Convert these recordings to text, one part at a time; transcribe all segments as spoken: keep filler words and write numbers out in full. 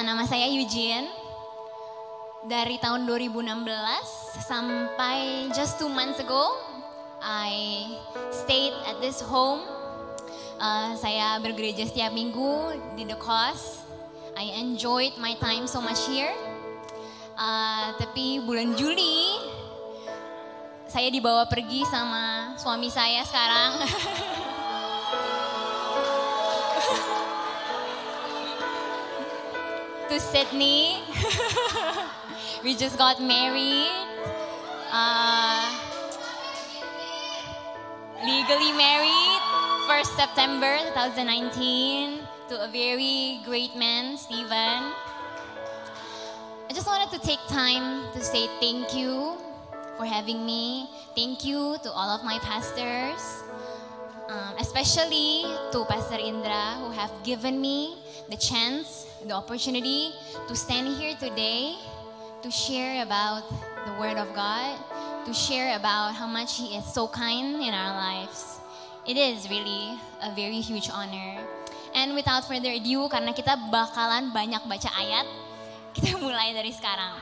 Nama saya Eugene. Dari tahun dua ribu enam belas sampai just two months ago, I stayed at this home. Uh, saya bergereja setiap minggu di The Cause. I enjoyed my time so much here. Uh, tapi bulan Juli, saya dibawa pergi sama suami saya sekarang. To Sydney, we just got married, uh, legally married, first September twenty nineteen, to a very great man, Steven. I just wanted to take time to say thank you for having me. Thank you to all of my pastors, um, especially to Pastor Indra, who have given me the chance, the opportunity to stand here today to share about the Word of God, to share about how much He is so kind in our lives. It is really a very huge honor. And without further ado, karena kita bakalan banyak baca ayat, kita mulai dari sekarang.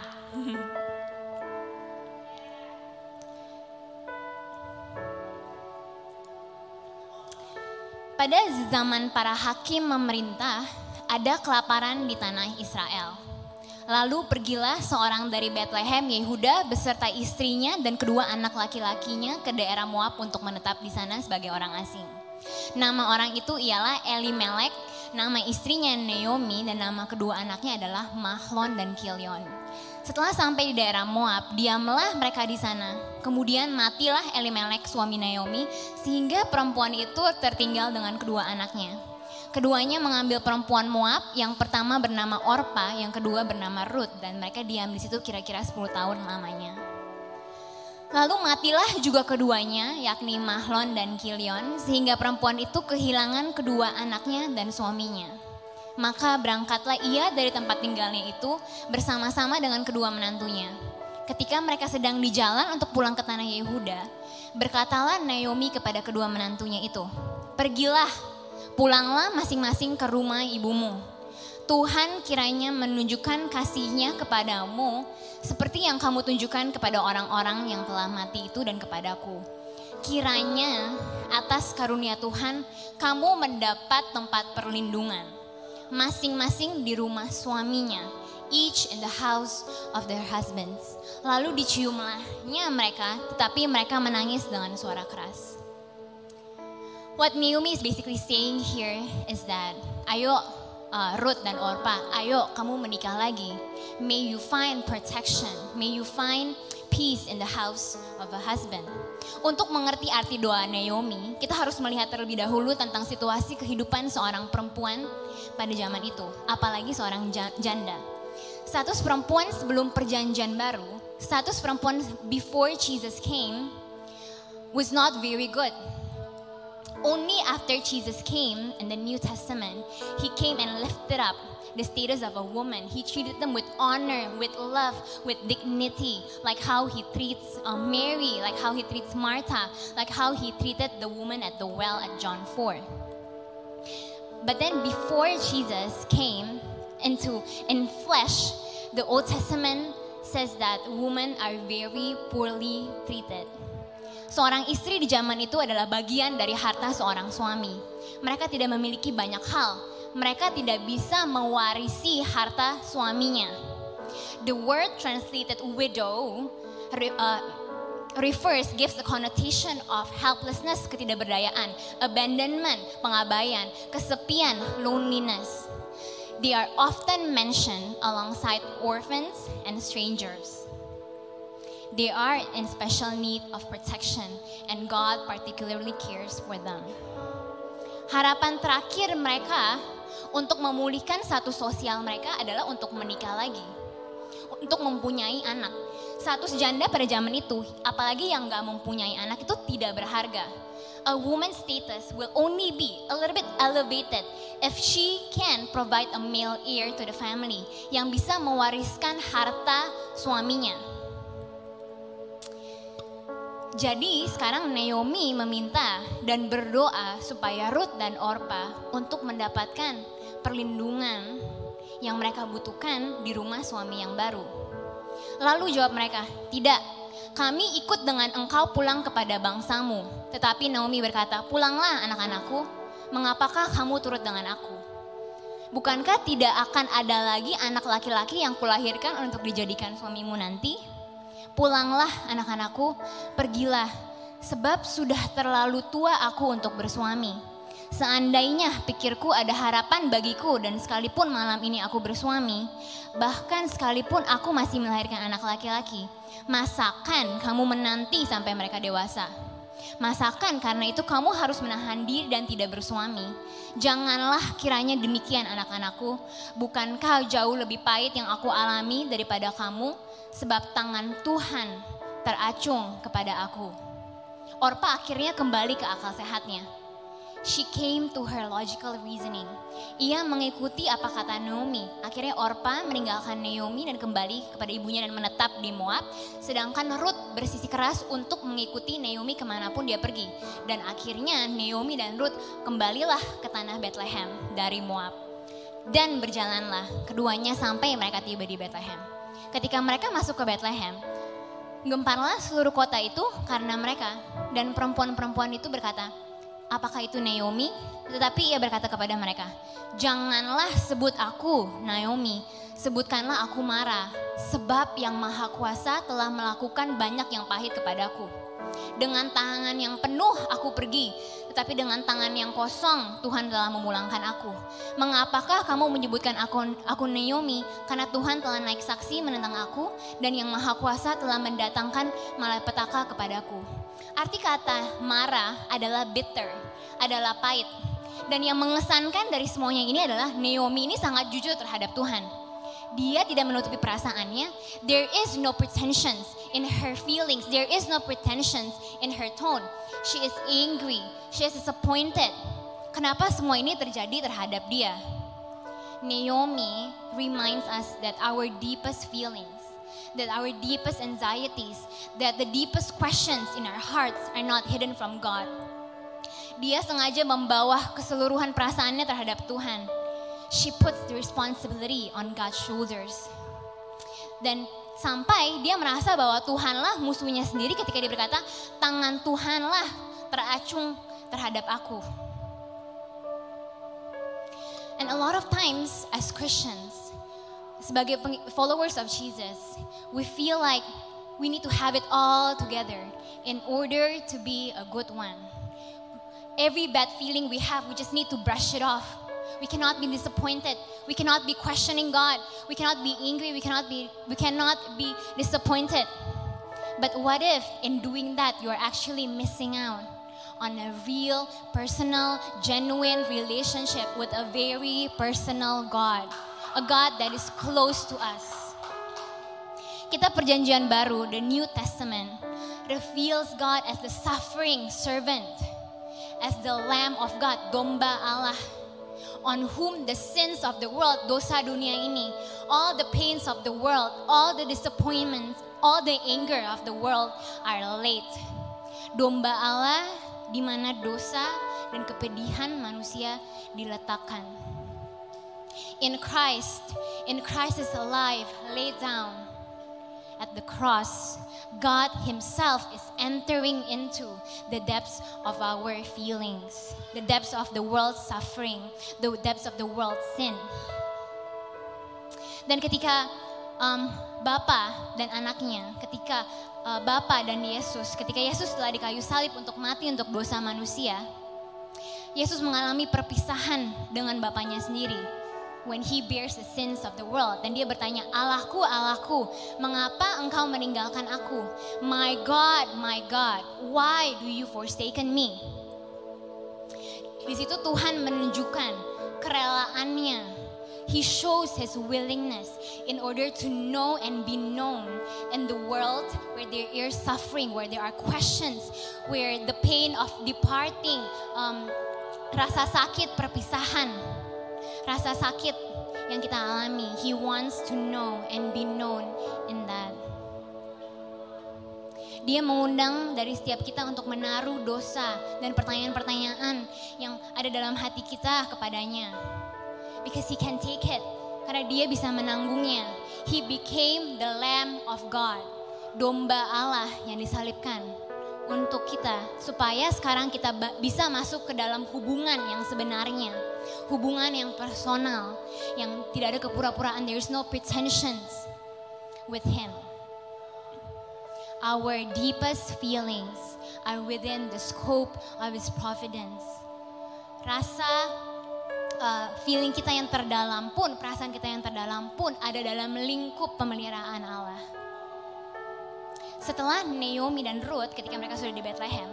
Pada zaman para hakim memerintah, ada kelaparan di tanah Israel. Lalu pergilah seorang dari Betlehem Yehuda beserta istrinya dan kedua anak laki-lakinya ke daerah Moab untuk menetap di sana sebagai orang asing. Nama orang itu ialah Elimelek, nama istrinya Naomi, dan nama kedua anaknya adalah Mahlon dan Kilion. Setelah sampai di daerah Moab, diamlah mereka di sana. Kemudian matilah Elimelek suami Naomi sehingga perempuan itu tertinggal dengan kedua anaknya. Keduanya mengambil perempuan Moab, yang pertama bernama Orpa, yang kedua bernama Ruth, dan mereka diam di situ kira-kira sepuluh tahun lamanya. Lalu matilah juga keduanya, yakni Mahlon dan Kilion, sehingga perempuan itu kehilangan kedua anaknya dan suaminya. Maka berangkatlah ia dari tempat tinggalnya itu bersama-sama dengan kedua menantunya. Ketika mereka sedang di jalan untuk pulang ke tanah Yehuda, berkatalah Naomi kepada kedua menantunya itu, "Pergilah, pulanglah masing-masing ke rumah ibumu. Tuhan kiranya menunjukkan kasih-Nya kepadamu seperti yang kamu tunjukkan kepada orang-orang yang telah mati itu dan kepadaku. Kiranya atas karunia Tuhan kamu mendapat tempat perlindungan, masing-masing di rumah suaminya, each in the house of their husbands." Lalu diciumlahnya mereka, tetapi mereka menangis dengan suara keras. What Naomi is basically saying here is that, ayo uh, Ruth dan Orpa, ayo kamu menikah lagi. May you find protection, may you find peace in the house of a husband. Untuk mengerti arti doa Naomi, kita harus melihat terlebih dahulu tentang situasi kehidupan seorang perempuan pada zaman itu, apalagi seorang janda. Status perempuan sebelum perjanjian baru, status perempuan before Jesus came was not very good. Only after Jesus came in the New Testament, He came and lifted up the status of a woman. He treated them with honor, with love, with dignity, like how He treats uh, Mary, like how He treats Martha, like how He treated the woman at the well at John four. But then before Jesus came into in flesh, the Old Testament says that women are very poorly treated. Seorang istri di zaman itu adalah bagian dari harta seorang suami. Mereka tidak memiliki banyak hal. Mereka tidak bisa mewarisi harta suaminya. The word translated widow re, uh, refers, gives the connotation of helplessness, ketidakberdayaan, abandonment, pengabaian, kesepian, loneliness. They are often mentioned alongside orphans and strangers. They are in special need of protection, and God particularly cares for them. Harapan terakhir mereka untuk memulihkan status sosial mereka adalah untuk menikah lagi, untuk mempunyai anak. Status janda pada zaman itu, apalagi yang nggak mempunyai anak, itu tidak berharga. A woman's status will only be a little bit elevated if she can provide a male heir to the family yang bisa mewariskan harta suaminya. Jadi sekarang Naomi meminta dan berdoa supaya Ruth dan Orpa untuk mendapatkan perlindungan yang mereka butuhkan di rumah suami yang baru. Lalu jawab mereka, tidak, kami ikut dengan engkau pulang kepada bangsamu. Tetapi Naomi berkata, pulanglah anak-anakku, mengapakah kamu turut dengan aku? Bukankah tidak akan ada lagi anak laki-laki yang kulahirkan untuk dijadikan suamimu nanti? Pulanglah anak-anakku, pergilah, sebab sudah terlalu tua aku untuk bersuami. Seandainya pikirku ada harapan bagiku dan sekalipun malam ini aku bersuami, bahkan sekalipun aku masih melahirkan anak laki-laki, masakan kamu menanti sampai mereka dewasa. Masakan karena itu kamu harus menahan diri dan tidak bersuami. Janganlah kiranya demikian anak-anakku, bukankah jauh lebih pahit yang aku alami daripada kamu, sebab tangan Tuhan teracung kepada aku. Orpa akhirnya kembali ke akal sehatnya. She came to her logical reasoning. Ia mengikuti apa kata Naomi. Akhirnya Orpa meninggalkan Naomi dan kembali kepada ibunya dan menetap di Moab. Sedangkan Ruth bersisi keras untuk mengikuti Naomi kemanapun dia pergi. Dan akhirnya Naomi dan Ruth kembalilah ke tanah Betlehem dari Moab. Dan berjalanlah keduanya sampai mereka tiba di Betlehem. Ketika mereka masuk ke Betlehem, gemparlah seluruh kota itu karena mereka. Dan perempuan-perempuan itu berkata, apakah itu Naomi? Tetapi ia berkata kepada mereka, janganlah sebut aku Naomi, sebutkanlah aku Mara, sebab yang Maha Kuasa telah melakukan banyak yang pahit kepadaku. Dengan tangan yang penuh aku pergi, tetapi dengan tangan yang kosong Tuhan telah memulangkan aku. Mengapakah kamu menyebutkan aku, aku Naomi? Karena Tuhan telah naik saksi menentang aku, dan yang Maha Kuasa telah mendatangkan malapetaka kepadaku. Arti kata marah adalah bitter, adalah pahit. Dan yang mengesankan dari semuanya ini adalah Naomi ini sangat jujur terhadap Tuhan. Dia tidak menutupi perasaannya. There is no pretensions in her feelings. There is no pretensions in her tone. She is angry. She is disappointed. Kenapa semua ini terjadi terhadap dia? Naomi reminds us that our deepest feelings, that our deepest anxieties, that the deepest questions in our hearts are not hidden from God. Dia sengaja membawa keseluruhan perasaannya terhadap Tuhan. She puts the responsibility on God's shoulders. Dan sampai dia merasa bahwa Tuhanlah musuhnya sendiri ketika dia berkata, tangan Tuhanlah teracung terhadap aku. And a lot of times as Christians, sebagai followers of Jesus, we feel like we need to have it all together in order to be a good one. Every bad feeling we have, we just need to brush it off. We cannot be disappointed. We cannot be questioning God. We cannot be angry. We cannot be, we cannot be disappointed. But what if in doing that you are actually missing out on a real, personal, genuine relationship with a very personal God? A God that is close to us. Kitab Perjanjian Baru, the New Testament, reveals God as the suffering servant, as the Lamb of God, domba Allah, on whom the sins of the world, dosa dunia ini, all the pains of the world, all the disappointments, all the anger of the world are laid. Domba Allah di mana dosa dan kepedihan manusia diletakkan. In Christ, in Christ's life laid down at the cross, God Himself is entering into the depths of our feelings, the depths of the world's suffering, the depths of the world's sin. Dan ketika um, Bapa dan anaknya, ketika uh, Bapa dan Yesus, ketika Yesus telah di kayu salib untuk mati untuk dosa manusia, Yesus mengalami perpisahan dengan Bapanya sendiri. when he bears the sins of the world. Dan dia bertanya, Allahku, Allahku, mengapa engkau meninggalkan aku? My God, my God, why do you forsaken me? Di situ Tuhan menunjukkan kerelaannya. He shows his willingness in order to know and be known in the world where there is suffering, where there are questions, where the pain of departing, um, rasa sakit perpisahan, rasa sakit yang kita alami. He wants to know and be known in that. Dia mengundang dari setiap kita untuk menaruh dosa dan pertanyaan-pertanyaan yang ada dalam hati kita kepadanya. Because he can take it, karena dia bisa menanggungnya. He became the Lamb of God, domba Allah yang disalibkan untuk kita, supaya sekarang kita bisa masuk ke dalam hubungan yang sebenarnya, hubungan yang personal, yang tidak ada kepura-puraan. There is no pretensions with him. Our deepest feelings are within the scope of his providence. Rasa Uh, feeling kita yang terdalam pun, perasaan kita yang terdalam pun ada dalam lingkup pemeliharaan Allah. Setelah Naomi dan Ruth, ketika mereka sudah di Betlehem,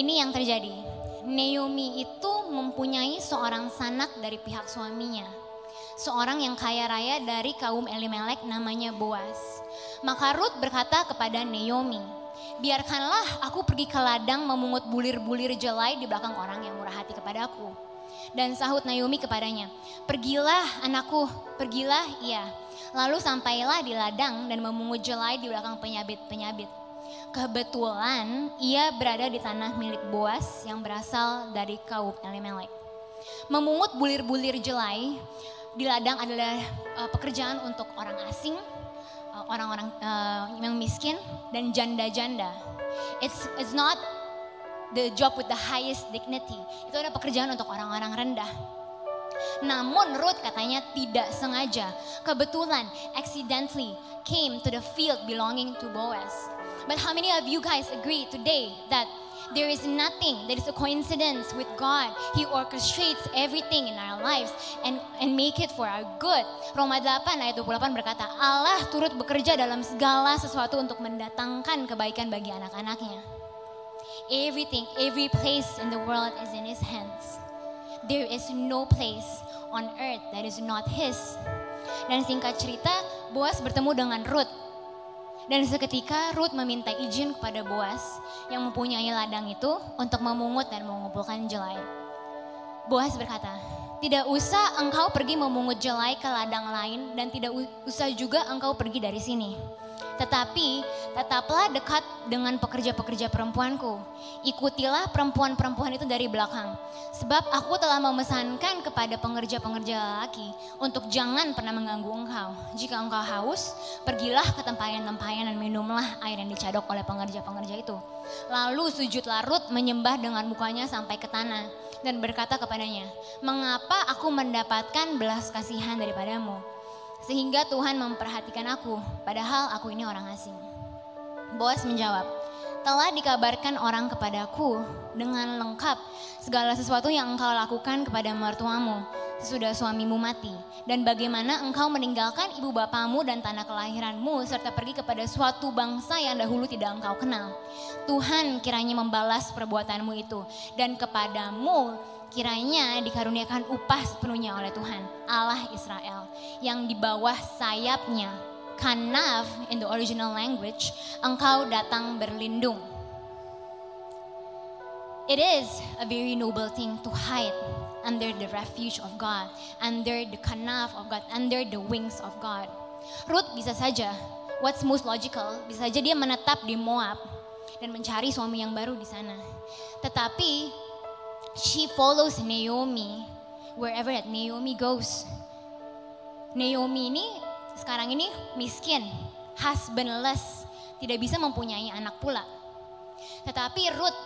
ini yang terjadi. Naomi itu mempunyai seorang sanak dari pihak suaminya, seorang yang kaya raya dari kaum Elimelek, namanya Boaz. Maka Ruth berkata kepada Naomi, biarkanlah aku pergi ke ladang memungut bulir-bulir jelai di belakang orang yang murah hati kepadaku. Dan sahut Naomi kepadanya, pergilah anakku, pergilah ia. Lalu sampailah di ladang dan memungut jelai di belakang penyabit-penyabit. Kebetulan ia berada di tanah milik Boaz yang berasal dari kaum Elimelek. Memungut bulir-bulir jelai di ladang adalah uh, pekerjaan untuk orang asing, uh, orang-orang uh, yang miskin dan janda-janda. It's, it's not the job with the highest dignity. Itu adalah pekerjaan untuk orang-orang rendah. Namun Ruth katanya tidak sengaja, kebetulan, accidentally came to the field belonging to Boaz. But how many of you guys agree today that there is nothing that is a coincidence with God? He orchestrates everything in our lives and and make it for our good. Roma delapan ayat dua puluh delapan berkata, Allah turut bekerja dalam segala sesuatu untuk mendatangkan kebaikan bagi anak-anaknya. Everything, every place in the world is in his hands. There is no place on earth that is not his. Dan singkat cerita, Boaz bertemu dengan Ruth. Dan seketika Ruth meminta izin kepada Boaz yang mempunyai ladang itu untuk memungut dan mengumpulkan jelai. Boaz berkata, tidak usah engkau pergi memungut jelai ke ladang lain dan tidak usah juga engkau pergi dari sini. Tetapi tetaplah dekat dengan pekerja-pekerja perempuanku. Ikutilah perempuan-perempuan itu dari belakang. Sebab aku telah memesankan kepada pengerja-pengerja lelaki untuk jangan pernah mengganggu engkau. Jika engkau haus, pergilah ke tempayan-tempayan dan minumlah air yang dicadok oleh pengerja-pengerja itu. Lalu sujudlah Ruth menyembah dengan mukanya sampai ke tanah dan berkata kepadanya, mengapa aku mendapatkan belas kasihan daripadamu? Sehingga Tuhan memperhatikan aku, padahal aku ini orang asing. Boaz menjawab, telah dikabarkan orang kepadaku dengan lengkap segala sesuatu yang engkau lakukan kepada mertuamu sesudah suamimu mati, dan bagaimana engkau meninggalkan ibu bapamu dan tanah kelahiranmu, serta pergi kepada suatu bangsa yang dahulu tidak engkau kenal. Tuhan kiranya membalas perbuatanmu itu, dan kepadamu kiranya dikaruniakan upah sepenuhnya oleh Tuhan, Allah Israel, yang di bawah sayapnya, kanaf in the original language, engkau datang berlindung. It is a very noble thing to hide under the refuge of God, under the kanaf of God, under the wings of God. Ruth bisa saja, what's most logical, bisa saja dia menetap di Moab dan mencari suami yang baru di sana. Tetapi she follows Naomi wherever that Naomi goes. Naomi ini sekarang ini miskin, husbandless, tidak bisa mempunyai anak pula. Tetapi Ruth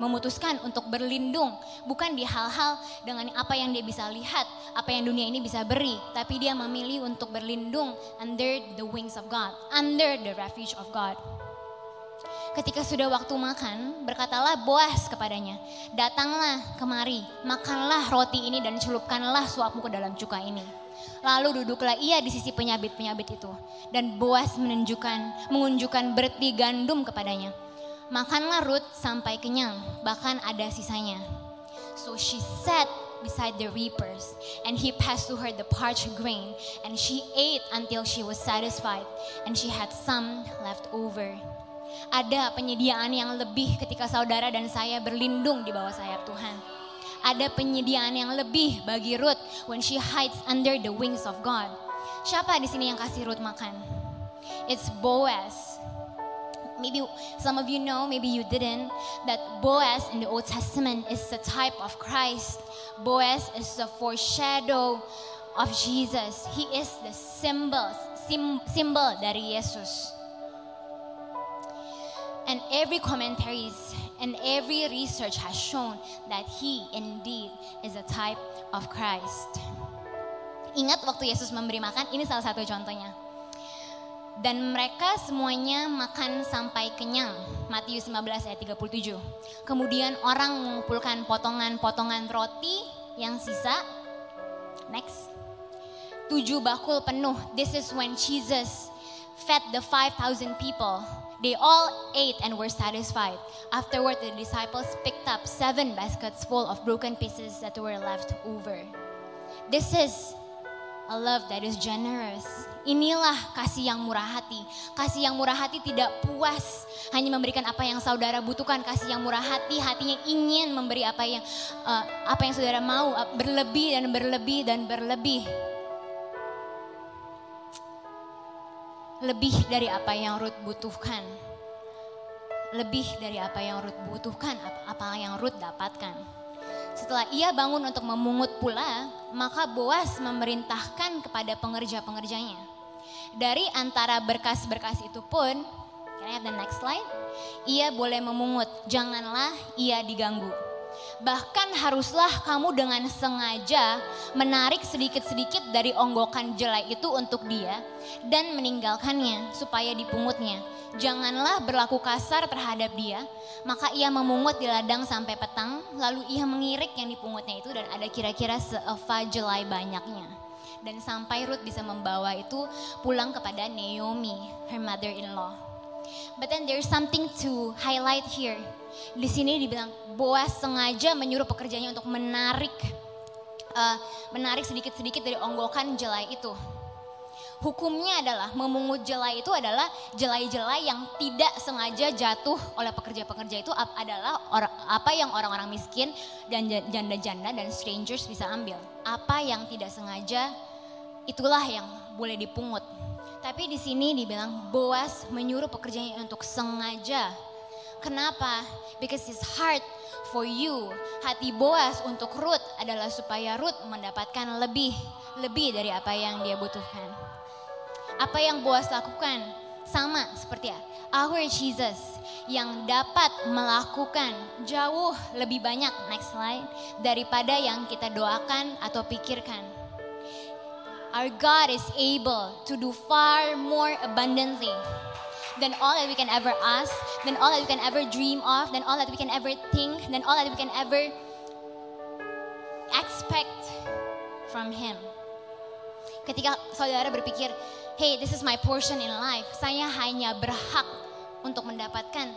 memutuskan untuk berlindung, bukan di hal-hal dengan apa yang dia bisa lihat, apa yang dunia ini bisa beri, tapi dia memilih untuk berlindung under the wings of God, under the refuge of God. Ketika sudah waktu makan, berkatalah Boaz kepadanya, datanglah kemari, makanlah roti ini dan celupkanlah suapmu ke dalam cuka ini. Lalu duduklah ia di sisi penyabit-penyabit itu. Dan Boaz menunjukkan, mengunjukkan berti gandum kepadanya. Makanlah Ruth sampai kenyang, bahkan ada sisanya. So she sat beside the reapers, and he passed to her the parched grain, and she ate until she was satisfied, and she had some left over. Ada penyediaan yang lebih ketika saudara dan saya berlindung di bawah sayap Tuhan. Ada penyediaan yang lebih bagi Ruth when she hides under the wings of God. Siapa di sini yang kasih Ruth makan? It's Boaz. Maybe some of you know, maybe you didn't, that Boaz in the Old Testament is the type of Christ. Boaz is the foreshadow of Jesus. He is the symbol, sim, symbol dari Yesus. And every commentaries and every research has shown that he indeed is a type of Christ. Ingat waktu Yesus memberi makan, ini salah satu contohnya. Dan mereka semuanya makan sampai kenyang. Matius lima belas ayat tiga puluh tujuh. Kemudian orang mengumpulkan potongan-potongan roti yang sisa. Next. Tujuh bakul penuh. This is when Jesus fed the five thousand people. They all ate and were satisfied. Afterward, the disciples picked up seven baskets full of broken pieces that were left over. This is a love that is generous. Inilah kasih yang murah hati. Kasih yang murah hati tidak puas hanya memberikan apa yang saudara butuhkan. Kasih yang murah hati, hatinya ingin memberi apa yang uh, apa yang saudara mau, berlebih dan berlebih dan berlebih. Lebih dari apa yang Ruth butuhkan. Lebih dari apa yang Ruth butuhkan, apa yang Ruth dapatkan. Setelah ia bangun untuk memungut pula, maka Boaz memerintahkan kepada pengerja-pengerjanya. Dari antara berkas-berkas itu pun, can I have the next slide? Ia boleh memungut, janganlah ia diganggu. Bahkan haruslah kamu dengan sengaja menarik sedikit-sedikit dari onggokan jelai itu untuk dia dan meninggalkannya supaya dipungutnya. Janganlah berlaku kasar terhadap dia, maka ia memungut di ladang sampai petang, lalu ia mengirik yang dipungutnya itu dan ada kira-kira seefa jelai banyaknya. Dan sampai Ruth bisa membawa itu pulang kepada Naomi, her mother-in-law. But then there's something to highlight here. Di sini dibilang Boaz sengaja menyuruh pekerjanya untuk menarik uh, menarik sedikit-sedikit dari onggokan jelai itu. Hukumnya adalah memungut jelai itu adalah jelai-jelai yang tidak sengaja jatuh oleh pekerja-pekerja itu adalah orang, apa yang orang-orang miskin dan janda-janda dan strangers bisa ambil. Apa yang tidak sengaja itulah yang boleh dipungut. Tapi di sini dibilang Boaz menyuruh pekerjanya untuk sengaja. Kenapa? Because his heart for you, hati Boaz untuk Ruth adalah supaya Ruth mendapatkan lebih, lebih dari apa yang dia butuhkan. Apa yang Boaz lakukan sama seperti our Jesus yang dapat melakukan jauh lebih banyak, next slide, daripada yang kita doakan atau pikirkan. Our God is able to do far more abundantly than all that we can ever ask, than all that we can ever dream of, than all that we can ever think, than all that we can ever expect from Him. Ketika saudara berpikir, hey, this is my portion in life, saya hanya berhak untuk mendapatkan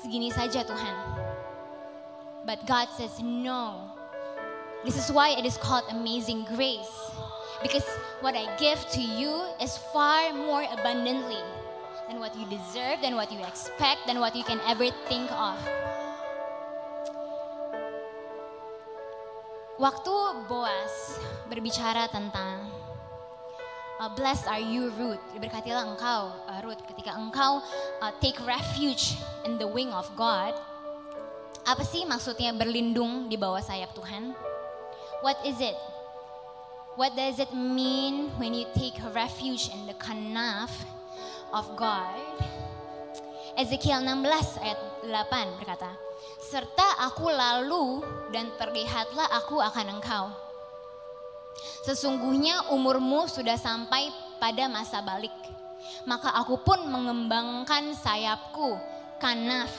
segini saja Tuhan. But God says no. This is why it is called amazing grace. Because what I give to you is far more abundantly than what you deserve, than what you expect, than what you can ever think of. Waktu Boaz berbicara tentang uh, blessed are you Ruth, diberkatilah engkau uh, Ruth, ketika engkau uh, take refuge in the wing of God. Apa sih maksudnya berlindung di bawah sayap Tuhan? What is it? What does it mean when you take refuge in the kanaf of God? Ezekiel enam belas ayat delapan berkata, serta aku lalu dan perlihatlah aku akan engkau. Sesungguhnya umurmu sudah sampai pada masa balik, maka aku pun mengembangkan sayapku, kanaf.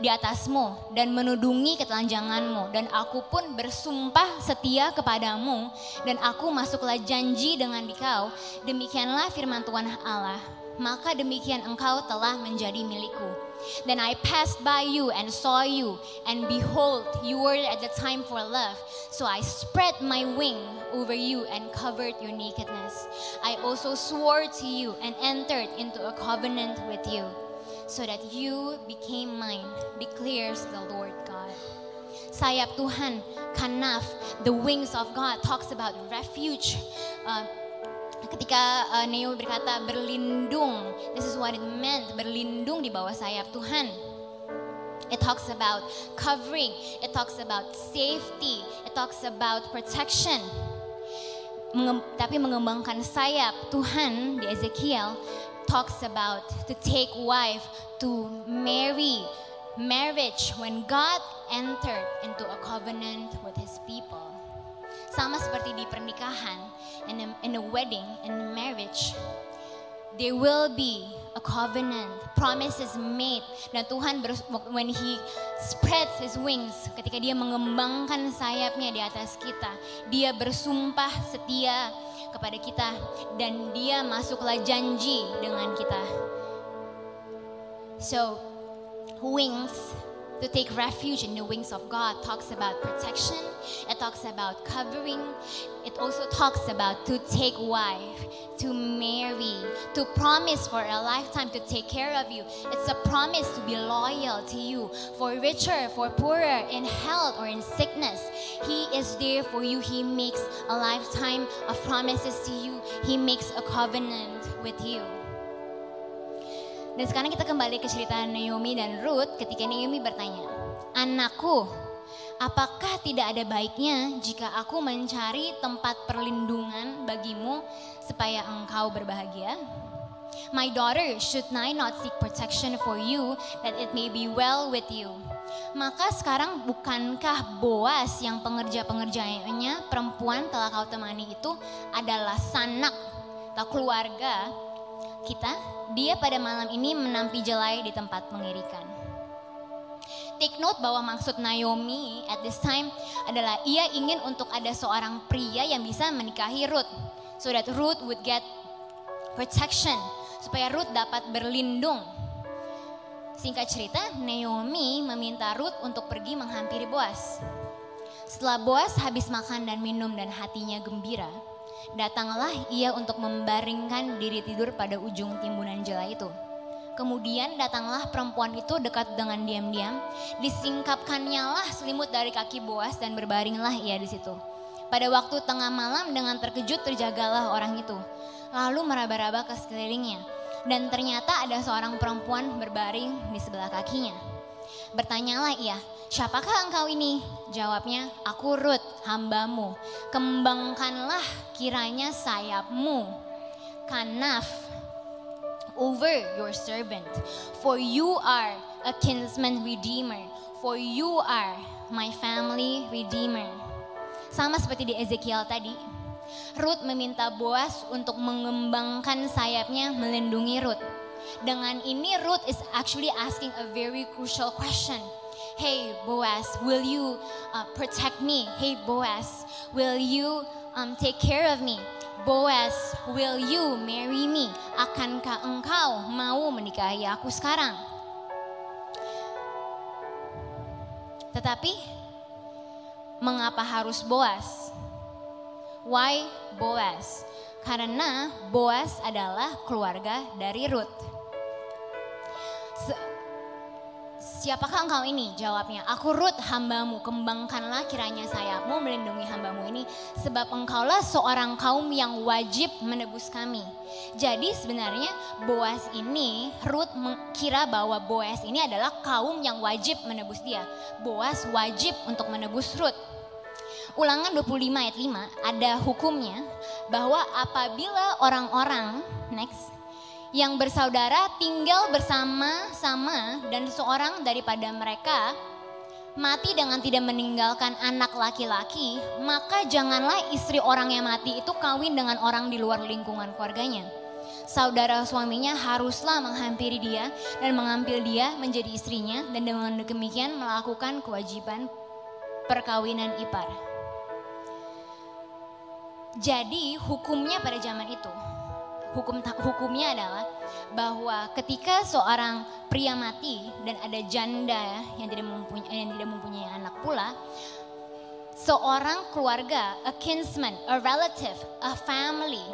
di atasmu dan menudungi ketelanjanganmu, dan aku pun bersumpah setia kepadamu, dan aku masuklah janji dengan dikau, demikianlah firman Tuhan Allah, maka demikian engkau telah menjadi milikku. Then I passed by you and saw you, and behold, you were at the time for love, so I spread my wing over you and covered your nakedness. I also swore to you and entered into a covenant with you, so that you became mine, declares the Lord God. Sayap Tuhan, kanaf, the wings of God talks about refuge. Uh, ketika uh, Naomi berkata berlindung, this is what it meant, berlindung di bawah sayap Tuhan. It talks about covering, it talks about safety, it talks about protection. Menge- tapi mengembangkan sayap Tuhan di Ezekiel talks about to take wife, to marry, marriage, when God entered into a covenant with his people. Sama seperti di pernikahan, in a, in a wedding, in a marriage, there will be a covenant, promises made. Dan Tuhan, when he spreads his wings, ketika dia mengembangkan sayapnya di atas kita, dia bersumpah setia kepada kita, dan dia masuklah janji dengan kita. So, wings, to take refuge in the wings of God talks about protection, it talks about covering, it also talks about to take wife, to marry, to promise for a lifetime to take care of you. It's a promise to be loyal to you, for richer, for poorer, in health or in sickness. He is there for you. He makes a lifetime of promises to you. He makes a covenant with you. Dan sekarang kita kembali ke cerita Naomi dan Ruth ketika Naomi bertanya, "Anakku, apakah tidak ada baiknya jika aku mencari tempat perlindungan bagimu supaya engkau berbahagia? My daughter, should I not seek protection for you that it may be well with you?" Maka sekarang bukankah Boaz yang pengerja-pengerjanya perempuan telah kau temani itu adalah sanak atau keluarga kita? Dia pada malam ini menampi jelai di tempat mengirikan. Take note bahwa maksud Naomi at this time adalah ia ingin untuk ada seorang pria yang bisa menikahi Ruth, so that Ruth would get protection, supaya Ruth dapat berlindung. Singkat cerita, Naomi meminta Ruth untuk pergi menghampiri Boaz. Setelah Boaz habis makan dan minum dan hatinya gembira, datanglah ia untuk membaringkan diri tidur pada ujung timbunan jela itu. Kemudian datanglah perempuan itu dekat dengan diam-diam, disingkapkannya lah selimut dari kaki Boaz dan berbaringlah ia di situ. Pada waktu tengah malam dengan terkejut terjagalah orang itu, lalu meraba-raba ke sekelilingnya, dan ternyata ada seorang perempuan berbaring di sebelah kakinya. Bertanyalah ia, "Siapakah engkau ini?" Jawabnya, "Aku Ruth, hambamu. Kembangkanlah kiranya sayapmu, kanaf, over your servant. For you are a kinsman redeemer. For you are my family redeemer." Sama seperti di Ezekiel tadi, Ruth meminta Boaz untuk mengembangkan sayapnya melindungi Ruth. Dengan ini Ruth is actually asking a very crucial question. "Hey Boaz, will you uh, protect me? Hey Boaz, will you um, take care of me? Boaz, will you marry me? Akankah engkau mau menikahi aku sekarang?" Tetapi, mengapa harus Boaz? Why Boaz? Karena Boaz adalah keluarga dari Ruth. Se- Siapakah engkau ini? Jawabnya, "Aku Ruth, hambamu. Kembangkanlah kiranya sayapmu melindungi hambamu ini, sebab engkaulah seorang kaum yang wajib menebus kami." Jadi sebenarnya Boaz ini, Ruth kira bahwa Boaz ini adalah kaum yang wajib menebus dia. Boaz wajib untuk menebus Ruth. Ulangan dua puluh lima ayat lima ada hukumnya bahwa apabila orang-orang, next, yang bersaudara tinggal bersama-sama dan seorang daripada mereka mati dengan tidak meninggalkan anak laki-laki, maka janganlah istri orang yang mati itu kawin dengan orang di luar lingkungan keluarganya. saudara suaminya haruslah menghampiri dia dan mengambil dia menjadi istrinya dan dengan demikian melakukan kewajiban perkawinan ipar. Jadi hukumnya pada zaman itu, hukum hukumnya adalah bahwa ketika seorang pria mati dan ada janda yang tidak mempunyai, yang tidak mempunyai anak pula, seorang keluarga, a kinsman, a relative, a family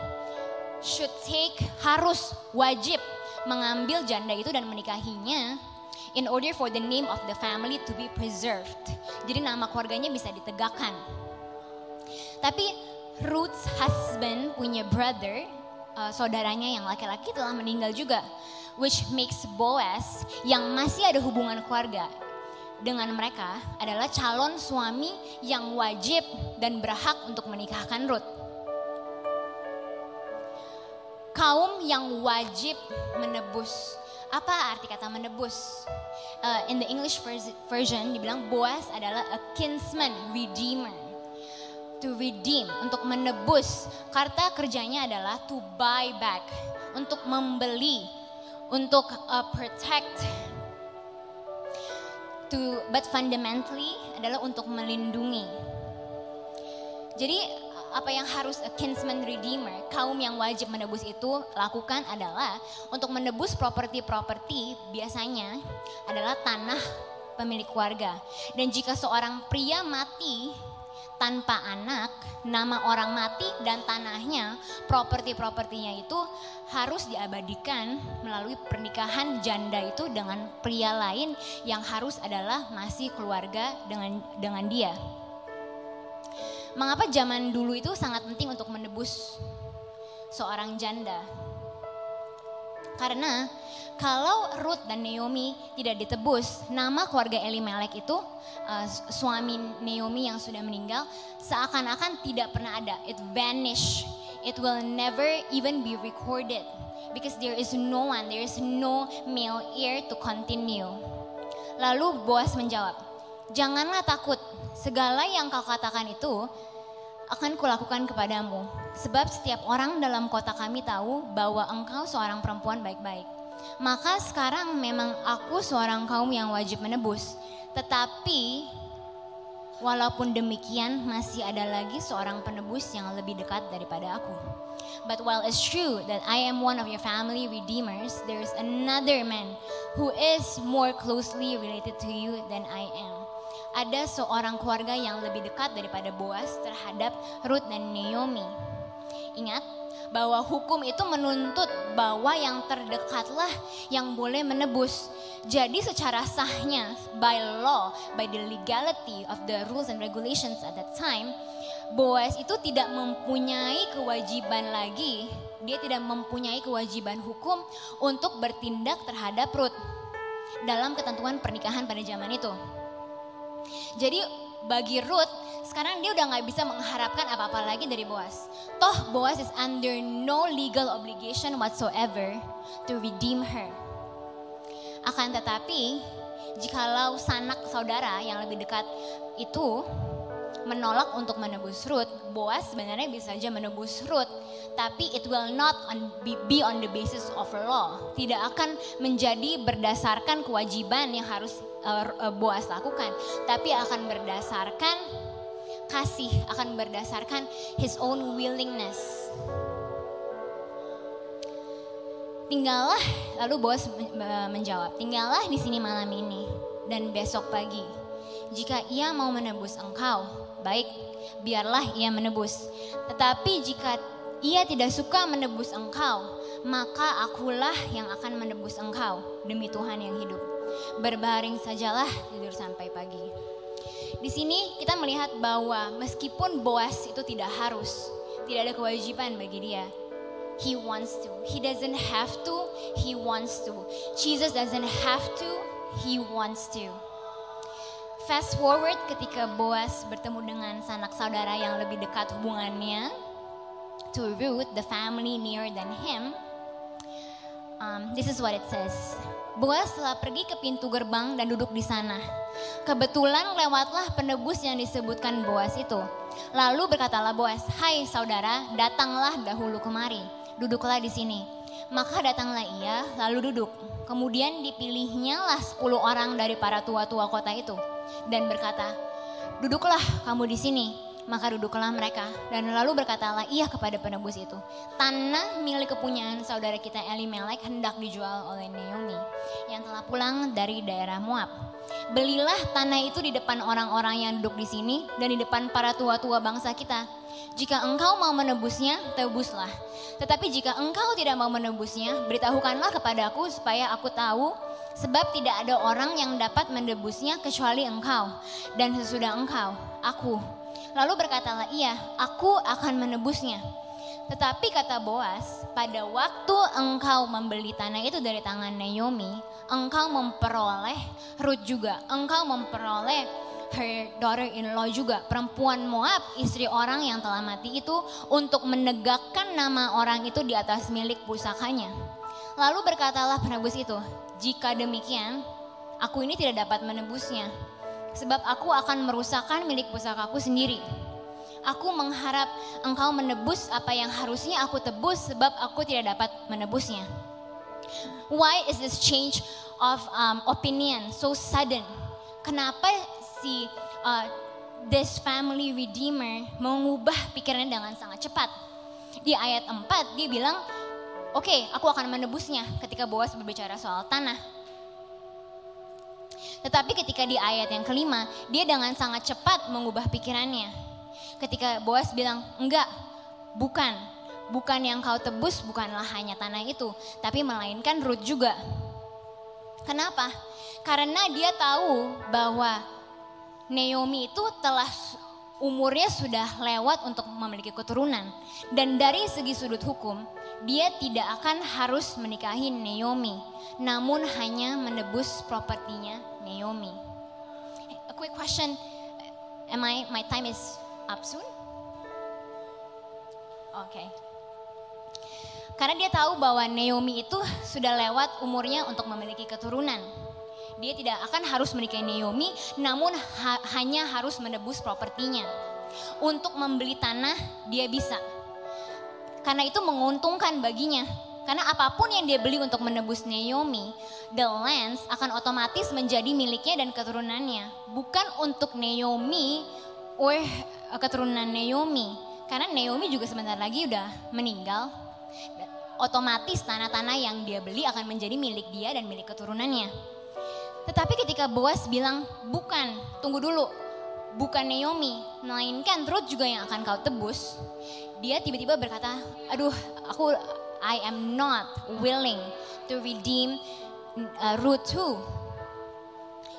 should take, harus wajib mengambil janda itu dan menikahinya in order for the name of the family to be preserved. Jadi nama keluarganya bisa ditegakkan. Tapi Ruth's husband punya brother, uh, saudaranya yang laki-laki telah meninggal juga, which makes Boaz yang masih ada hubungan keluarga dengan mereka adalah calon suami yang wajib dan berhak untuk menikahkan Ruth. Kaum yang wajib menebus. Apa arti kata menebus? Uh, in the English version dibilang Boaz adalah a kinsman redeemer. To redeem, untuk menebus. Kata kerjanya adalah to buy back, untuk membeli, untuk uh, protect. To, but fundamentally adalah untuk melindungi. Jadi apa yang harus a kinsman redeemer, kaum yang wajib menebus itu lakukan adalah untuk menebus properti-properti biasanya adalah tanah pemilik keluarga. Dan jika seorang pria mati tanpa anak, nama orang mati dan tanahnya, properti-propertinya itu harus diabadikan melalui pernikahan janda itu dengan pria lain yang harus adalah masih keluarga dengan dengan dia. Mengapa zaman dulu itu sangat penting untuk menebus seorang janda? Karena kalau Ruth dan Naomi tidak ditebus, nama keluarga Elimelek itu, uh, suami Naomi yang sudah meninggal, seakan-akan tidak pernah ada. It vanish. It will never even be recorded. Because there is no one, there is no male heir to continue. Lalu Boaz menjawab, janganlah takut. Segala yang kau katakan itu akan kulakukan kepadamu. Sebab setiap orang dalam kota kami tahu bahwa engkau seorang perempuan baik-baik. Maka sekarang memang aku seorang kaum yang wajib menebus. Tetapi walaupun demikian masih ada lagi seorang penebus yang lebih dekat daripada aku. But while it's true that I am one of your family redeemers, there is another man who is more closely related to you than I am. Ada seorang keluarga yang lebih dekat daripada Boaz terhadap Ruth dan Naomi. Ingat bahwa hukum itu menuntut bahwa yang terdekatlah yang boleh menebus. Jadi secara sahnya, by law, by the legality of the rules and regulations at that time, Boaz itu tidak mempunyai kewajiban lagi. Dia tidak mempunyai kewajiban hukum untuk bertindak terhadap Ruth dalam ketentuan pernikahan pada zaman itu. Jadi bagi Ruth, sekarang dia udah gak bisa mengharapkan apa-apa lagi dari Boaz. Toh Boaz is under no legal obligation whatsoever to redeem her. Akan tetapi, jikalau sanak saudara yang lebih dekat itu menolak untuk menebus Ruth, Boaz sebenarnya bisa saja menebus Ruth. Tapi it will not on, be on the basis of law. Tidak akan menjadi berdasarkan kewajiban yang harus Boaz lakukan, tapi akan berdasarkan kasih, akan berdasarkan his own willingness. Tinggallah, lalu Boaz menjawab, tinggallah di sini malam ini dan besok pagi. Jika ia mau menebus engkau, baik, biarlah ia menebus. Tetapi jika ia tidak suka menebus engkau, maka akulah yang akan menebus engkau, demi Tuhan yang hidup. Berbaring sajalah tidur sampai pagi. Di sini kita melihat bahwa meskipun Boaz itu tidak harus, tidak ada kewajiban bagi dia. He wants to. He doesn't have to. He wants to. Jesus doesn't have to. He wants to. Fast forward ketika Boaz bertemu dengan sanak saudara yang lebih dekat hubungannya, to Ruth, the family nearer than him. Um, this is what it says. Boaz telah pergi ke pintu gerbang dan duduk di sana. Kebetulan lewatlah penebus yang disebutkan Boaz itu. Lalu berkatalah Boaz, "Hai saudara, datanglah dahulu kemari. Duduklah di sini." Maka datanglah ia, lalu duduk. Kemudian dipilihnyalah sepuluh orang dari para tua-tua kota itu, dan berkata, "Duduklah kamu di sini." Maka duduklah mereka, dan lalu berkatalah ia kepada penebus itu, "Tanah milik kepunyaan saudara kita Elimelek hendak dijual oleh Naomi yang telah pulang dari daerah Moab. Belilah tanah itu di depan orang-orang yang duduk di sini dan di depan para tua-tua bangsa kita. Jika engkau mau menebusnya, tebuslah. Tetapi jika engkau tidak mau menebusnya, beritahukanlah kepadaku supaya aku tahu, sebab tidak ada orang yang dapat menebusnya kecuali engkau, dan sesudah engkau, aku." Lalu berkatalah ia, "Aku akan menebusnya." Tetapi kata Boaz, "Pada waktu engkau membeli tanah itu dari tangan Naomi, engkau memperoleh Ruth juga, engkau memperoleh her daughter-in-law juga, perempuan Moab, istri orang yang telah mati itu, untuk menegakkan nama orang itu di atas milik pusakanya." Lalu berkatalah penebus itu, "Jika demikian, aku ini tidak dapat menebusnya. Sebab aku akan merusakkan milik pusakaku sendiri. Aku mengharap engkau menebus apa yang harusnya aku tebus, sebab aku tidak dapat menebusnya." Why is this change of um, opinion so sudden? Kenapa si uh, this family redeemer mengubah pikirannya dengan sangat cepat? Di ayat empat dia bilang, "Oke, okay, aku akan menebusnya," ketika Boaz berbicara soal tanah. Tetapi ketika di ayat yang kelima, dia dengan sangat cepat mengubah pikirannya. Ketika Boaz bilang, "Enggak, bukan. Bukan yang kau tebus, bukanlah hanya tanah itu, tapi melainkan Ruth juga." Kenapa? Karena dia tahu bahwa Naomi itu telah umurnya sudah lewat untuk memiliki keturunan. Dan dari segi sudut hukum, dia tidak akan harus menikahi Naomi, namun hanya menebus propertinya Naomi. A quick question, am I, my time is up soon? Oke. Okay. Karena dia tahu bahwa Naomi itu sudah lewat umurnya untuk memiliki keturunan. Dia tidak akan harus menikahi Naomi, namun ha, hanya harus menebus propertinya. Untuk membeli tanah dia bisa. Karena itu menguntungkan baginya. Karena apapun yang dia beli untuk menebus Naomi, the lands akan otomatis menjadi miliknya dan keturunannya. Bukan untuk Naomi or keturunan Naomi. Karena Naomi juga sebentar lagi udah meninggal. Otomatis tanah-tanah yang dia beli akan menjadi milik dia dan milik keturunannya. Tetapi ketika Boaz bilang, "Bukan, tunggu dulu. Bukan Naomi, melainkan Ruth juga yang akan kau tebus." Dia tiba-tiba berkata, "Aduh, aku I am not willing to redeem uh, Ruth too."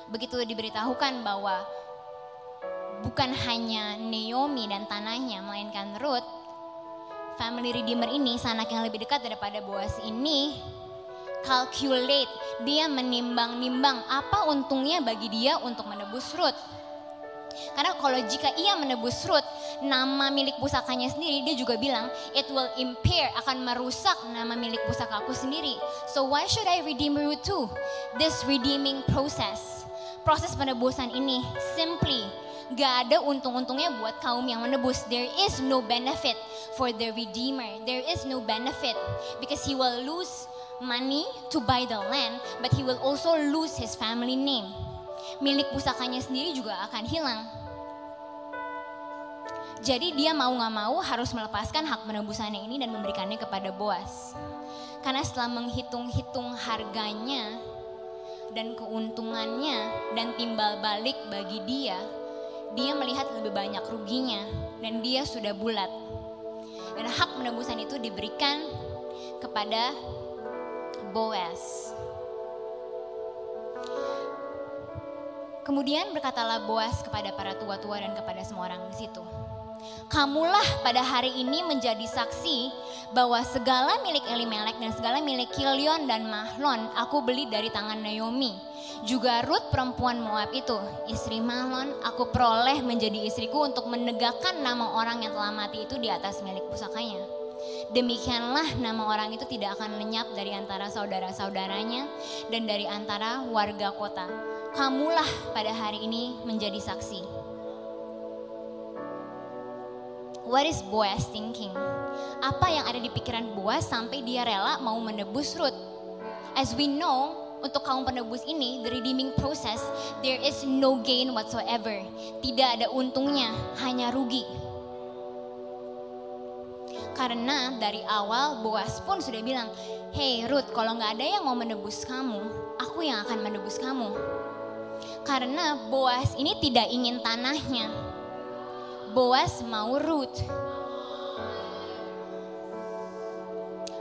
Begitu diberitahukan bahwa bukan hanya Naomi dan tanahnya, melainkan Ruth, family redeemer ini, sanak yang lebih dekat daripada Boaz ini, calculate, dia menimbang-nimbang apa untungnya bagi dia untuk menebus Ruth. Karena kalau jika ia menebus Ruth, nama milik pusakanya sendiri, dia juga bilang, "It will impair," akan merusak nama milik pusakaku sendiri. "So why should I redeem Ruth too?" This redeeming process, proses penebusan ini, simply gak ada untung-untungnya buat kaum yang menebus. There is no benefit for the redeemer. There is no benefit because he will lose money to buy the land, but he will also lose his family name. Milik pusakanya sendiri juga akan hilang. Jadi dia mau gak mau harus melepaskan hak penebusannya ini dan memberikannya kepada Boaz. Karena setelah menghitung-hitung harganya dan keuntungannya dan timbal balik bagi dia, dia melihat lebih banyak ruginya dan dia sudah bulat. Dan hak penebusan itu diberikan kepada Boaz. Kemudian berkatalah Boaz kepada para tua-tua dan kepada semua orang di situ, "Kamulah pada hari ini menjadi saksi bahwa segala milik Elimelek dan segala milik Kilion dan Mahlon aku beli dari tangan Naomi. Juga Ruth perempuan Moab itu, istri Mahlon, aku peroleh menjadi istriku untuk menegakkan nama orang yang telah mati itu di atas milik pusakanya. Demikianlah nama orang itu tidak akan lenyap dari antara saudara-saudaranya dan dari antara warga kota. Kamulah pada hari ini menjadi saksi." What is Boaz thinking? Apa yang ada di pikiran Boaz sampai dia rela mau menebus Ruth? As we know, untuk kaum penebus ini, the redeeming process, there is no gain whatsoever. Tidak ada untungnya, hanya rugi. Karena dari awal Boaz pun sudah bilang, hey Ruth, kalau nggak ada yang mau menebus kamu, aku yang akan menebus kamu. Karena Boaz ini tidak ingin tanahnya. Boaz mau Ruth.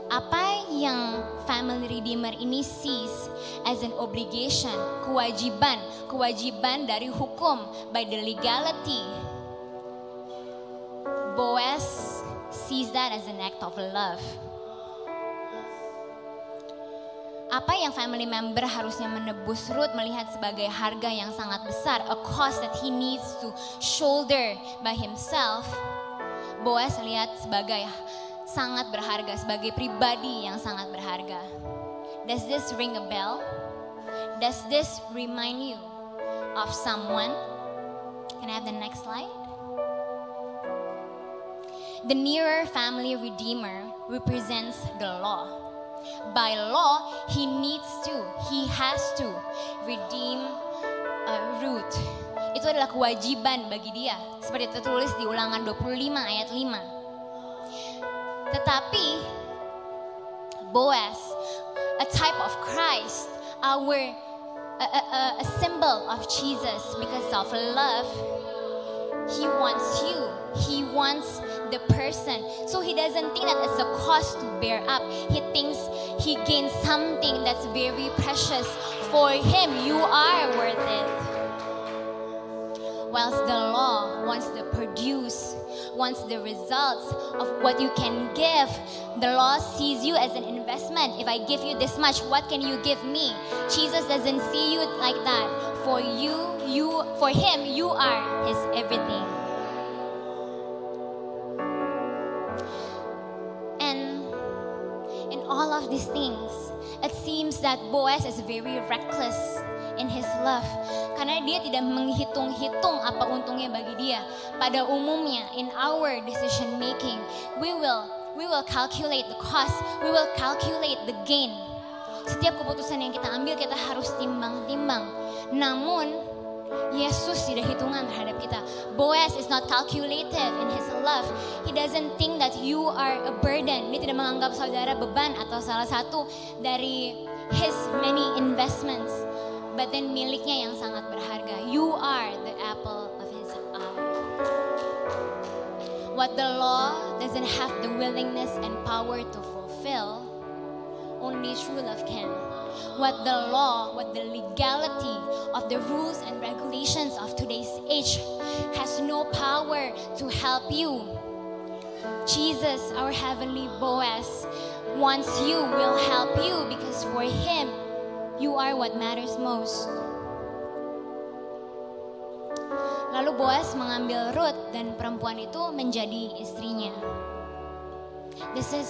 Apa yang family redeemer ini sees as an obligation, kewajiban, kewajiban dari hukum, by the legality. Boaz sees that as an act of love. Apa yang family member harusnya menebus Ruth melihat sebagai harga yang sangat besar, a cost that he needs to shoulder by himself, Boaz lihat sebagai sangat berharga, sebagai pribadi yang sangat berharga. Does this ring a bell? Does this remind you of someone? Can I have the next slide? The nearer family redeemer represents the law. By law, he needs to, he has to redeem a root. Itu adalah kewajiban bagi dia, seperti tertulis di Ulangan dua puluh lima ayat lima. Tetapi Boaz, a type of Christ, our a, a, a symbol of Jesus, because of love, he wants you, he wants the person. So he doesn't think that it's a cost to bear up. He thinks he gains something that's very precious for him. You are worth it. Whilst the law wants the produce, wants the results of what you can give. The law sees you as an investment. If I give you this much, what can you give me? Jesus doesn't see you like that. For you, you, for him, you are his everything. And in all of these things, it seems that Boaz is very reckless in his love, karena dia tidak menghitung-hitung apa untungnya bagi dia. Pada umumnya, in our decision making, we will we will calculate the cost, we will calculate the gain. Setiap keputusan yang kita ambil, kita harus timbang-timbang. Namun Yesus tidak hitungan terhadap kita. Boaz is not calculated in his love. He doesn't think that you are a burden. Dia tidak menganggap saudara beban atau salah satu dari his many investments. But then miliknya yang sangat berharga. You are the apple of his eye. What the law doesn't have the willingness and power to fulfill, only true love can. What the law, what the legality of the rules and regulations of today's age has no power to help you, Jesus, our heavenly Boaz, wants you, will help you, because for him, you are what matters most. Lalu Boaz mengambil Ruth dan perempuan itu menjadi istrinya. This is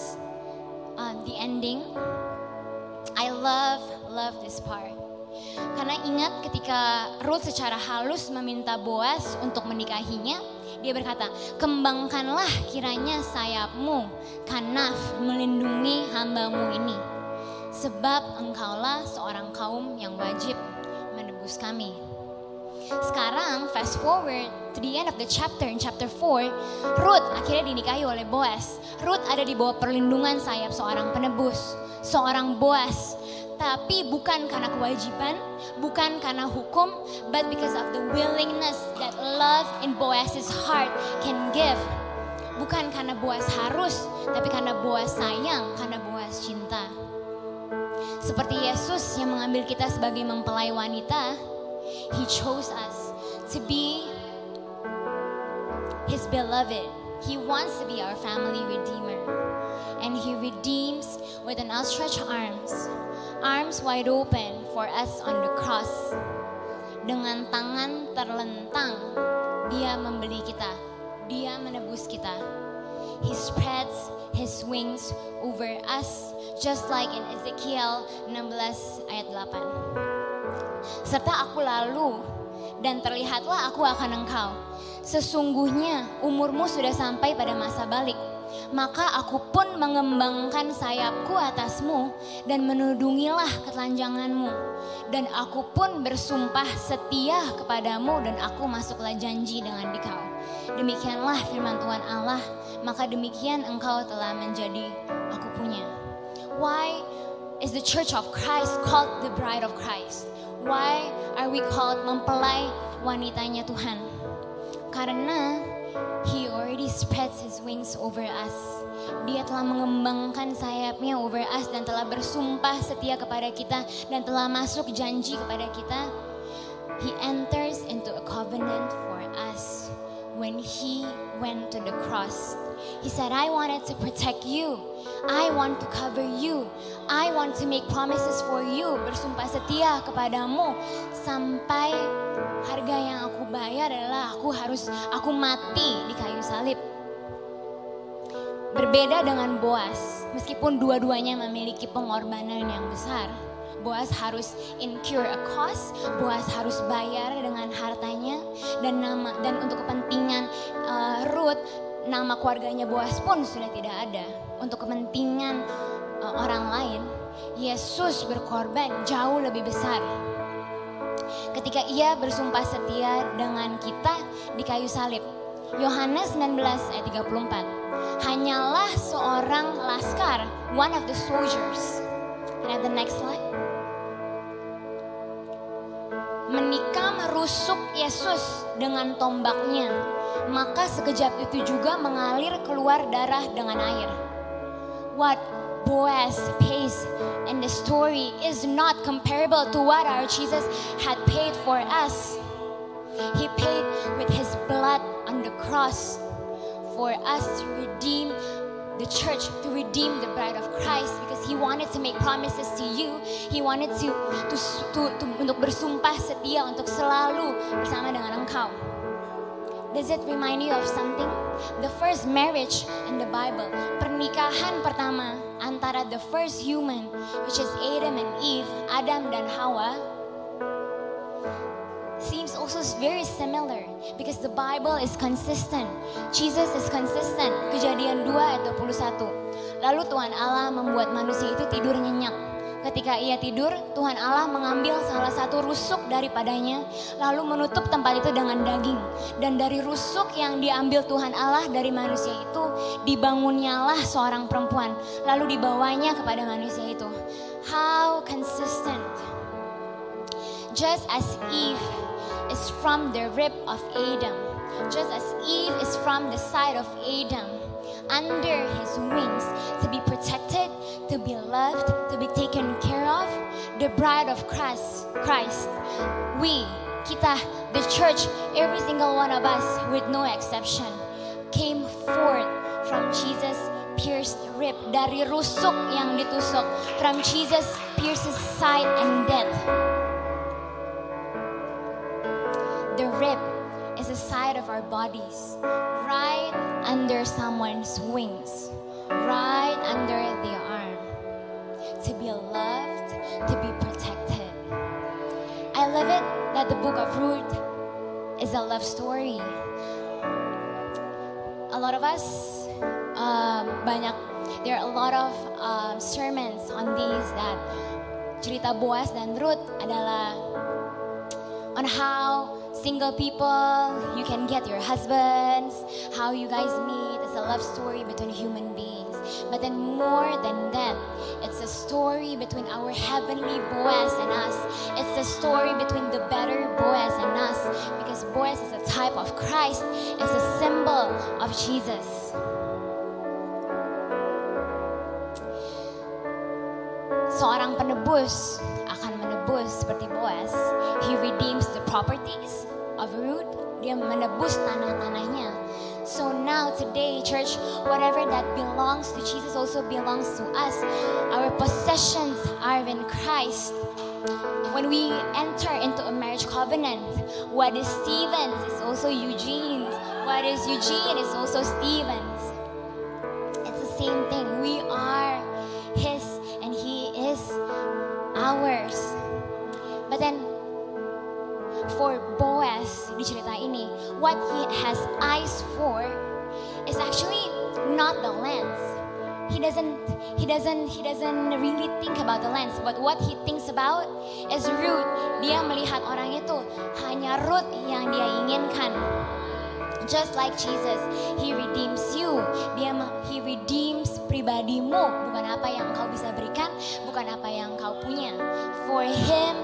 uh, the ending. I love, love this part. Karena ingat ketika Ruth secara halus meminta Boaz untuk menikahinya, dia berkata, kembangkanlah kiranya sayapmu, kanaf melindungi hambamu ini. Sebab engkaulah seorang kaum yang wajib menebus kami. Sekarang fast forward to the end of the chapter, in chapter four, Ruth akhirnya dinikahi oleh Boaz. Ruth ada di bawah perlindungan sayap seorang penebus, seorang Boaz. Tapi bukan karena kewajiban, bukan karena hukum, but because of the willingness that love in Boaz's heart can give. Bukan karena Boaz harus, tapi karena Boaz sayang, karena Boaz cinta. Seperti Yesus yang mengambil kita sebagai mempelai wanita, he chose us to be his beloved. He wants to be our family redeemer. And he redeems with an outstretched arms, arms wide open for us on the cross. Dengan tangan terlentang, dia membeli kita, dia menebus kita. He spreads his wings over us, just like in Ezekiel enam belas ayat delapan. Serta aku lalu dan terlihatlah aku akan engkau. Sesungguhnya umurmu sudah sampai pada masa balik. Maka aku pun mengembangkan sayapku atasmu dan menudungilah ketelanjanganmu. Dan aku pun bersumpah setia kepadamu dan aku masuklah janji dengan dikau. Demikianlah firman Tuhan Allah, maka demikian engkau telah menjadi aku punya. Why is the Church of Christ called the Bride of Christ? Why are we called mempelai wanitanya Tuhan? Karena He already spreads His wings over us. Dia telah mengembangkan sayapnya over us dan telah bersumpah setia kepada kita dan telah masuk janji kepada kita. He enters into a covenant for us. When He went to the cross, He said, I wanted to protect you. I want to cover you. I want to make promises for you. Bersumpah setia kepadamu sampai harga yang aku bayar adalah aku harus aku mati di kayu salib. Berbeda dengan Boaz, meskipun dua-duanya memiliki pengorbanan yang besar, Boaz harus incur a cost, Boaz harus bayar dengan hartanya dan nama dan untuk kepentingan uh, Ruth, nama keluarganya Boaz pun sudah tidak ada. Untuk kepentingan uh, orang lain, Yesus berkorban jauh lebih besar. Ketika Ia bersumpah setia dengan kita di kayu salib. Yohanes sembilan belas ayat tiga puluh empat. Hanyalah seorang laskar, one of the soldiers. Can I have the next slide? Menikam rusuk Yesus dengan tombaknya, maka sekejap itu juga mengalir keluar darah dengan air. What Boaz pays and the story is not comparable to what our Jesus had paid for us. He paid with His blood on the cross for us to redeem the church, to redeem the bride of Christ, because He wanted to make promises to you. He wanted to, to, to, to untuk bersumpah setia untuk selalu bersama dengan engkau. Does it remind you of something? The first marriage in the Bible, pernikahan pertama antara the first human, which is Adam and Eve, Adam dan Hawa, seems also very similar because the Bible is consistent. Jesus is consistent. Kejadian dua ayat dua puluh satu. Lalu Tuhan Allah membuat manusia itu tidur nyenyak. Ketika ia tidur, Tuhan Allah mengambil salah satu rusuk daripadanya, lalu menutup tempat itu dengan daging. Dan dari rusuk yang diambil Tuhan Allah dari manusia itu, dibangunnyalah seorang perempuan, lalu dibawanya kepada manusia itu. How consistent. Just as Eve is from the rib of Adam, just as Eve is from the side of Adam, under His wings, to be protected, to be loved, to be taken care of, the bride of Christ, Christ. We, kita, the church, every single one of us, with no exception, came forth from Jesus' pierced rib, dari rusuk yang ditusuk, from Jesus' pierced side and death. The rib is the side of our bodies, right under someone's wings, right under the arm, to be loved, to be protected. I love it that the book of Ruth is a love story. A lot of us, um, banyak, there are a lot of uh, sermons on these that cerita Boaz dan Ruth adalah on how single people, you can get your husbands, how you guys meet, it's a love story between human beings. But then more than that, it's a story between our heavenly Boaz and us. It's a story between the better Boaz and us, because Boaz is a type of Christ, it's a symbol of Jesus. Seorang penebus akan menebus seperti Boaz. He redeems the properties of Ruth. Dia menebus tanah-tanahnya. So now today, church, whatever that belongs to Jesus also belongs to us. Our possessions are in Christ. When we enter into a marriage covenant, what is Steven's is also Eugene's. What is Eugene is also Steven's. It's the same thing. We are His and He is ours. But then for Boaz di cerita ini, what he has eyes for is actually not the lands. He doesn't, he doesn't, he doesn't really think about the lands. But what he thinks about is Ruth. Dia melihat orang itu, hanya Ruth yang dia inginkan. Just like Jesus, he redeems you. Dia, he redeems pribadimu. Bukan apa yang kau bisa berikan, bukan apa yang kau punya. For him,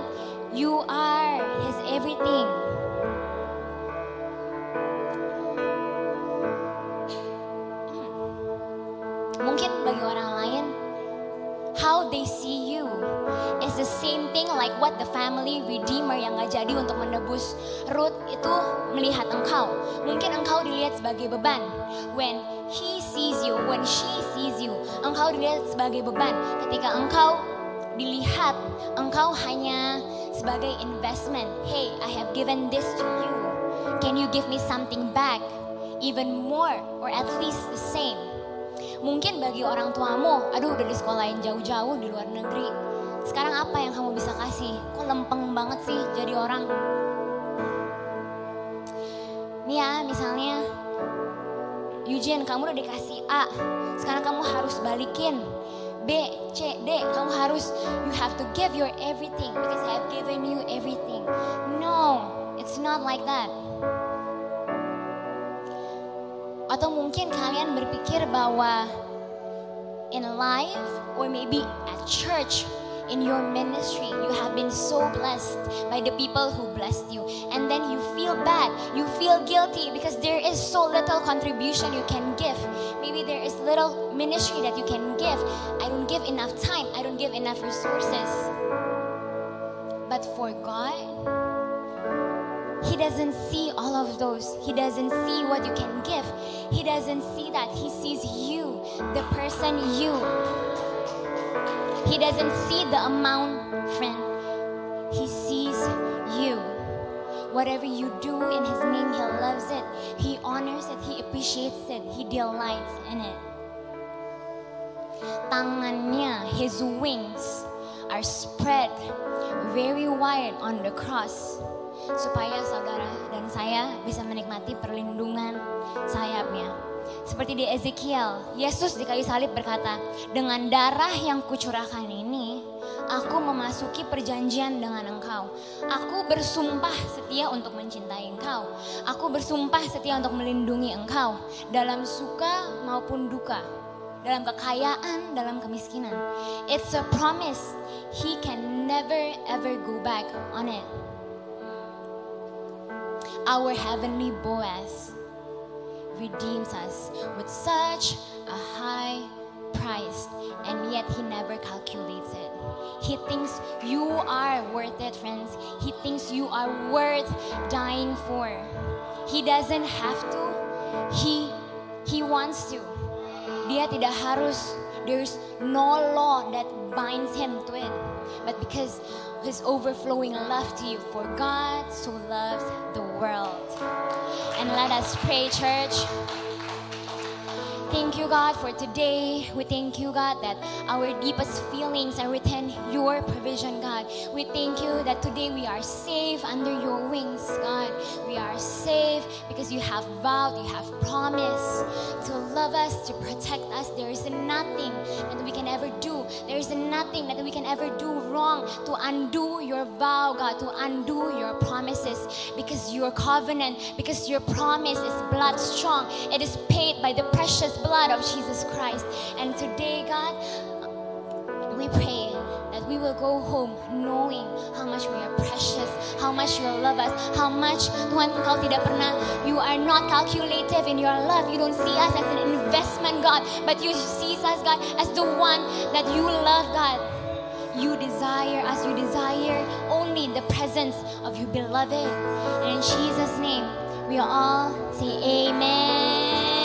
you are his everything. Mungkin bagi orang lain, how they see you is the same thing like what the family redeemer yang gak jadi untuk menebus Ruth itu melihat engkau. Mungkin engkau dilihat sebagai beban. When he sees you, when she sees you, engkau dilihat sebagai beban. Ketika engkau dilihat, engkau hanya sebagai investment. Hey, I have given this to you. Can you give me something back? Even more or at least the same. Mungkin bagi orang tuamu, aduh udah disekolahin jauh-jauh di luar negeri. Sekarang apa yang kamu bisa kasih? Kok lempeng banget sih jadi orang? Nih ya, misalnya, Eugene, kamu udah dikasih A, sekarang kamu harus balikin. B, C, D, kamu harus, you have to give your everything because I have given you everything. No, it's not like that. Atau mungkin kalian berpikir bahwa in life or maybe at church, in your ministry, you have been so blessed by the people who blessed you. And then you feel bad, you feel guilty because there is so little contribution you can give. Maybe there is little ministry that you can give. I don't give enough time, I don't give enough resources. But for God, He doesn't see all of those. He doesn't see what you can give. He doesn't see that. He sees you, the person you. He doesn't see the amount, friend. He sees you. Whatever you do in His name, He loves it. He honors it. He appreciates it. He delights in it. Tangannya, His wings are spread very wide on the cross. Supaya saudara dan saya bisa menikmati perlindungan sayapnya. Seperti di Ezekiel, Yesus di kayu salib berkata, dengan darah yang kucurahkan ini, aku memasuki perjanjian dengan engkau. Aku bersumpah setia untuk mencintai engkau. Aku bersumpah setia untuk melindungi engkau. Dalam suka maupun duka. Dalam kekayaan, dalam kemiskinan. It's a promise. He can never ever go back on it. Our heavenly Boaz redeems us with such a high price, and yet he never calculates it. He thinks you are worth it, friends. He thinks you are worth dying for. He doesn't have to. He he wants to. Dia tidak harus. There's no law that binds him to it, but because His overflowing love to you, for God so loves the world. And let us pray, church. Thank you, God, for today. We thank you, God, that our deepest feelings are within your provision, God. We thank you that today we are safe under your wings, God. We are safe because you have vowed, you have promised to love us, to protect us. There is nothing that we can ever do. There is nothing that we can ever do wrong to undo your vow, God, to undo your promises. Because your covenant, because your promise is blood strong. It is paid by the precious blood of Jesus Christ. And today, God, we pray that we will go home knowing how much we are precious, how much you love us, how much Tuhan engkau tidak pernah, you are not calculative in your love. You don't see us as an investment, God, but you see us, God, as the one that you love, God. You desire us, you desire only the presence of your beloved. And in Jesus' name, we all say amen.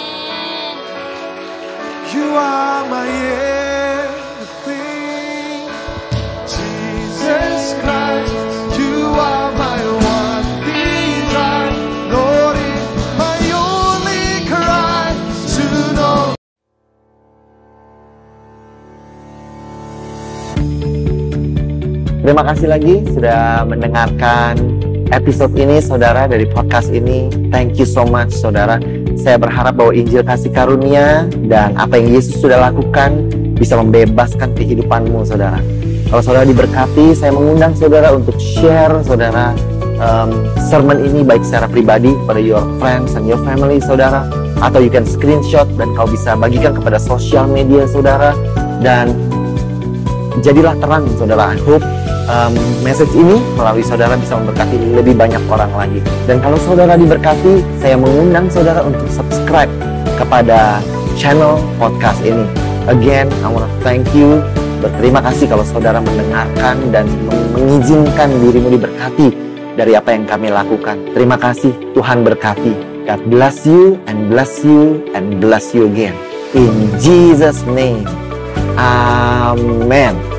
You are my everything, Jesus Christ, you are my one desire, Lord, my only cry to know. Terima kasih lagi sudah mendengarkan episode ini, saudara, dari podcast ini. Thank you so much, saudara. Saya berharap bahwa Injil kasih karunia dan apa yang Yesus sudah lakukan bisa membebaskan kehidupanmu, saudara. Kalau saudara diberkati, saya mengundang saudara untuk share, saudara, um, sermon ini baik secara pribadi kepada your friends and your family, saudara, atau you can screenshot dan kau bisa bagikan kepada sosial media, saudara. Dan jadilah terang, saudara. I hope Um, message ini melalui saudara bisa memberkati lebih banyak orang lagi. Dan kalau saudara diberkati, saya mengundang saudara untuk subscribe kepada channel podcast ini. Again, I want to thank you. Berterima kasih kalau saudara mendengarkan dan mengizinkan dirimu diberkati dari apa yang kami lakukan. Terima kasih, Tuhan berkati. God bless you and bless you and bless you again. In Jesus name, amen.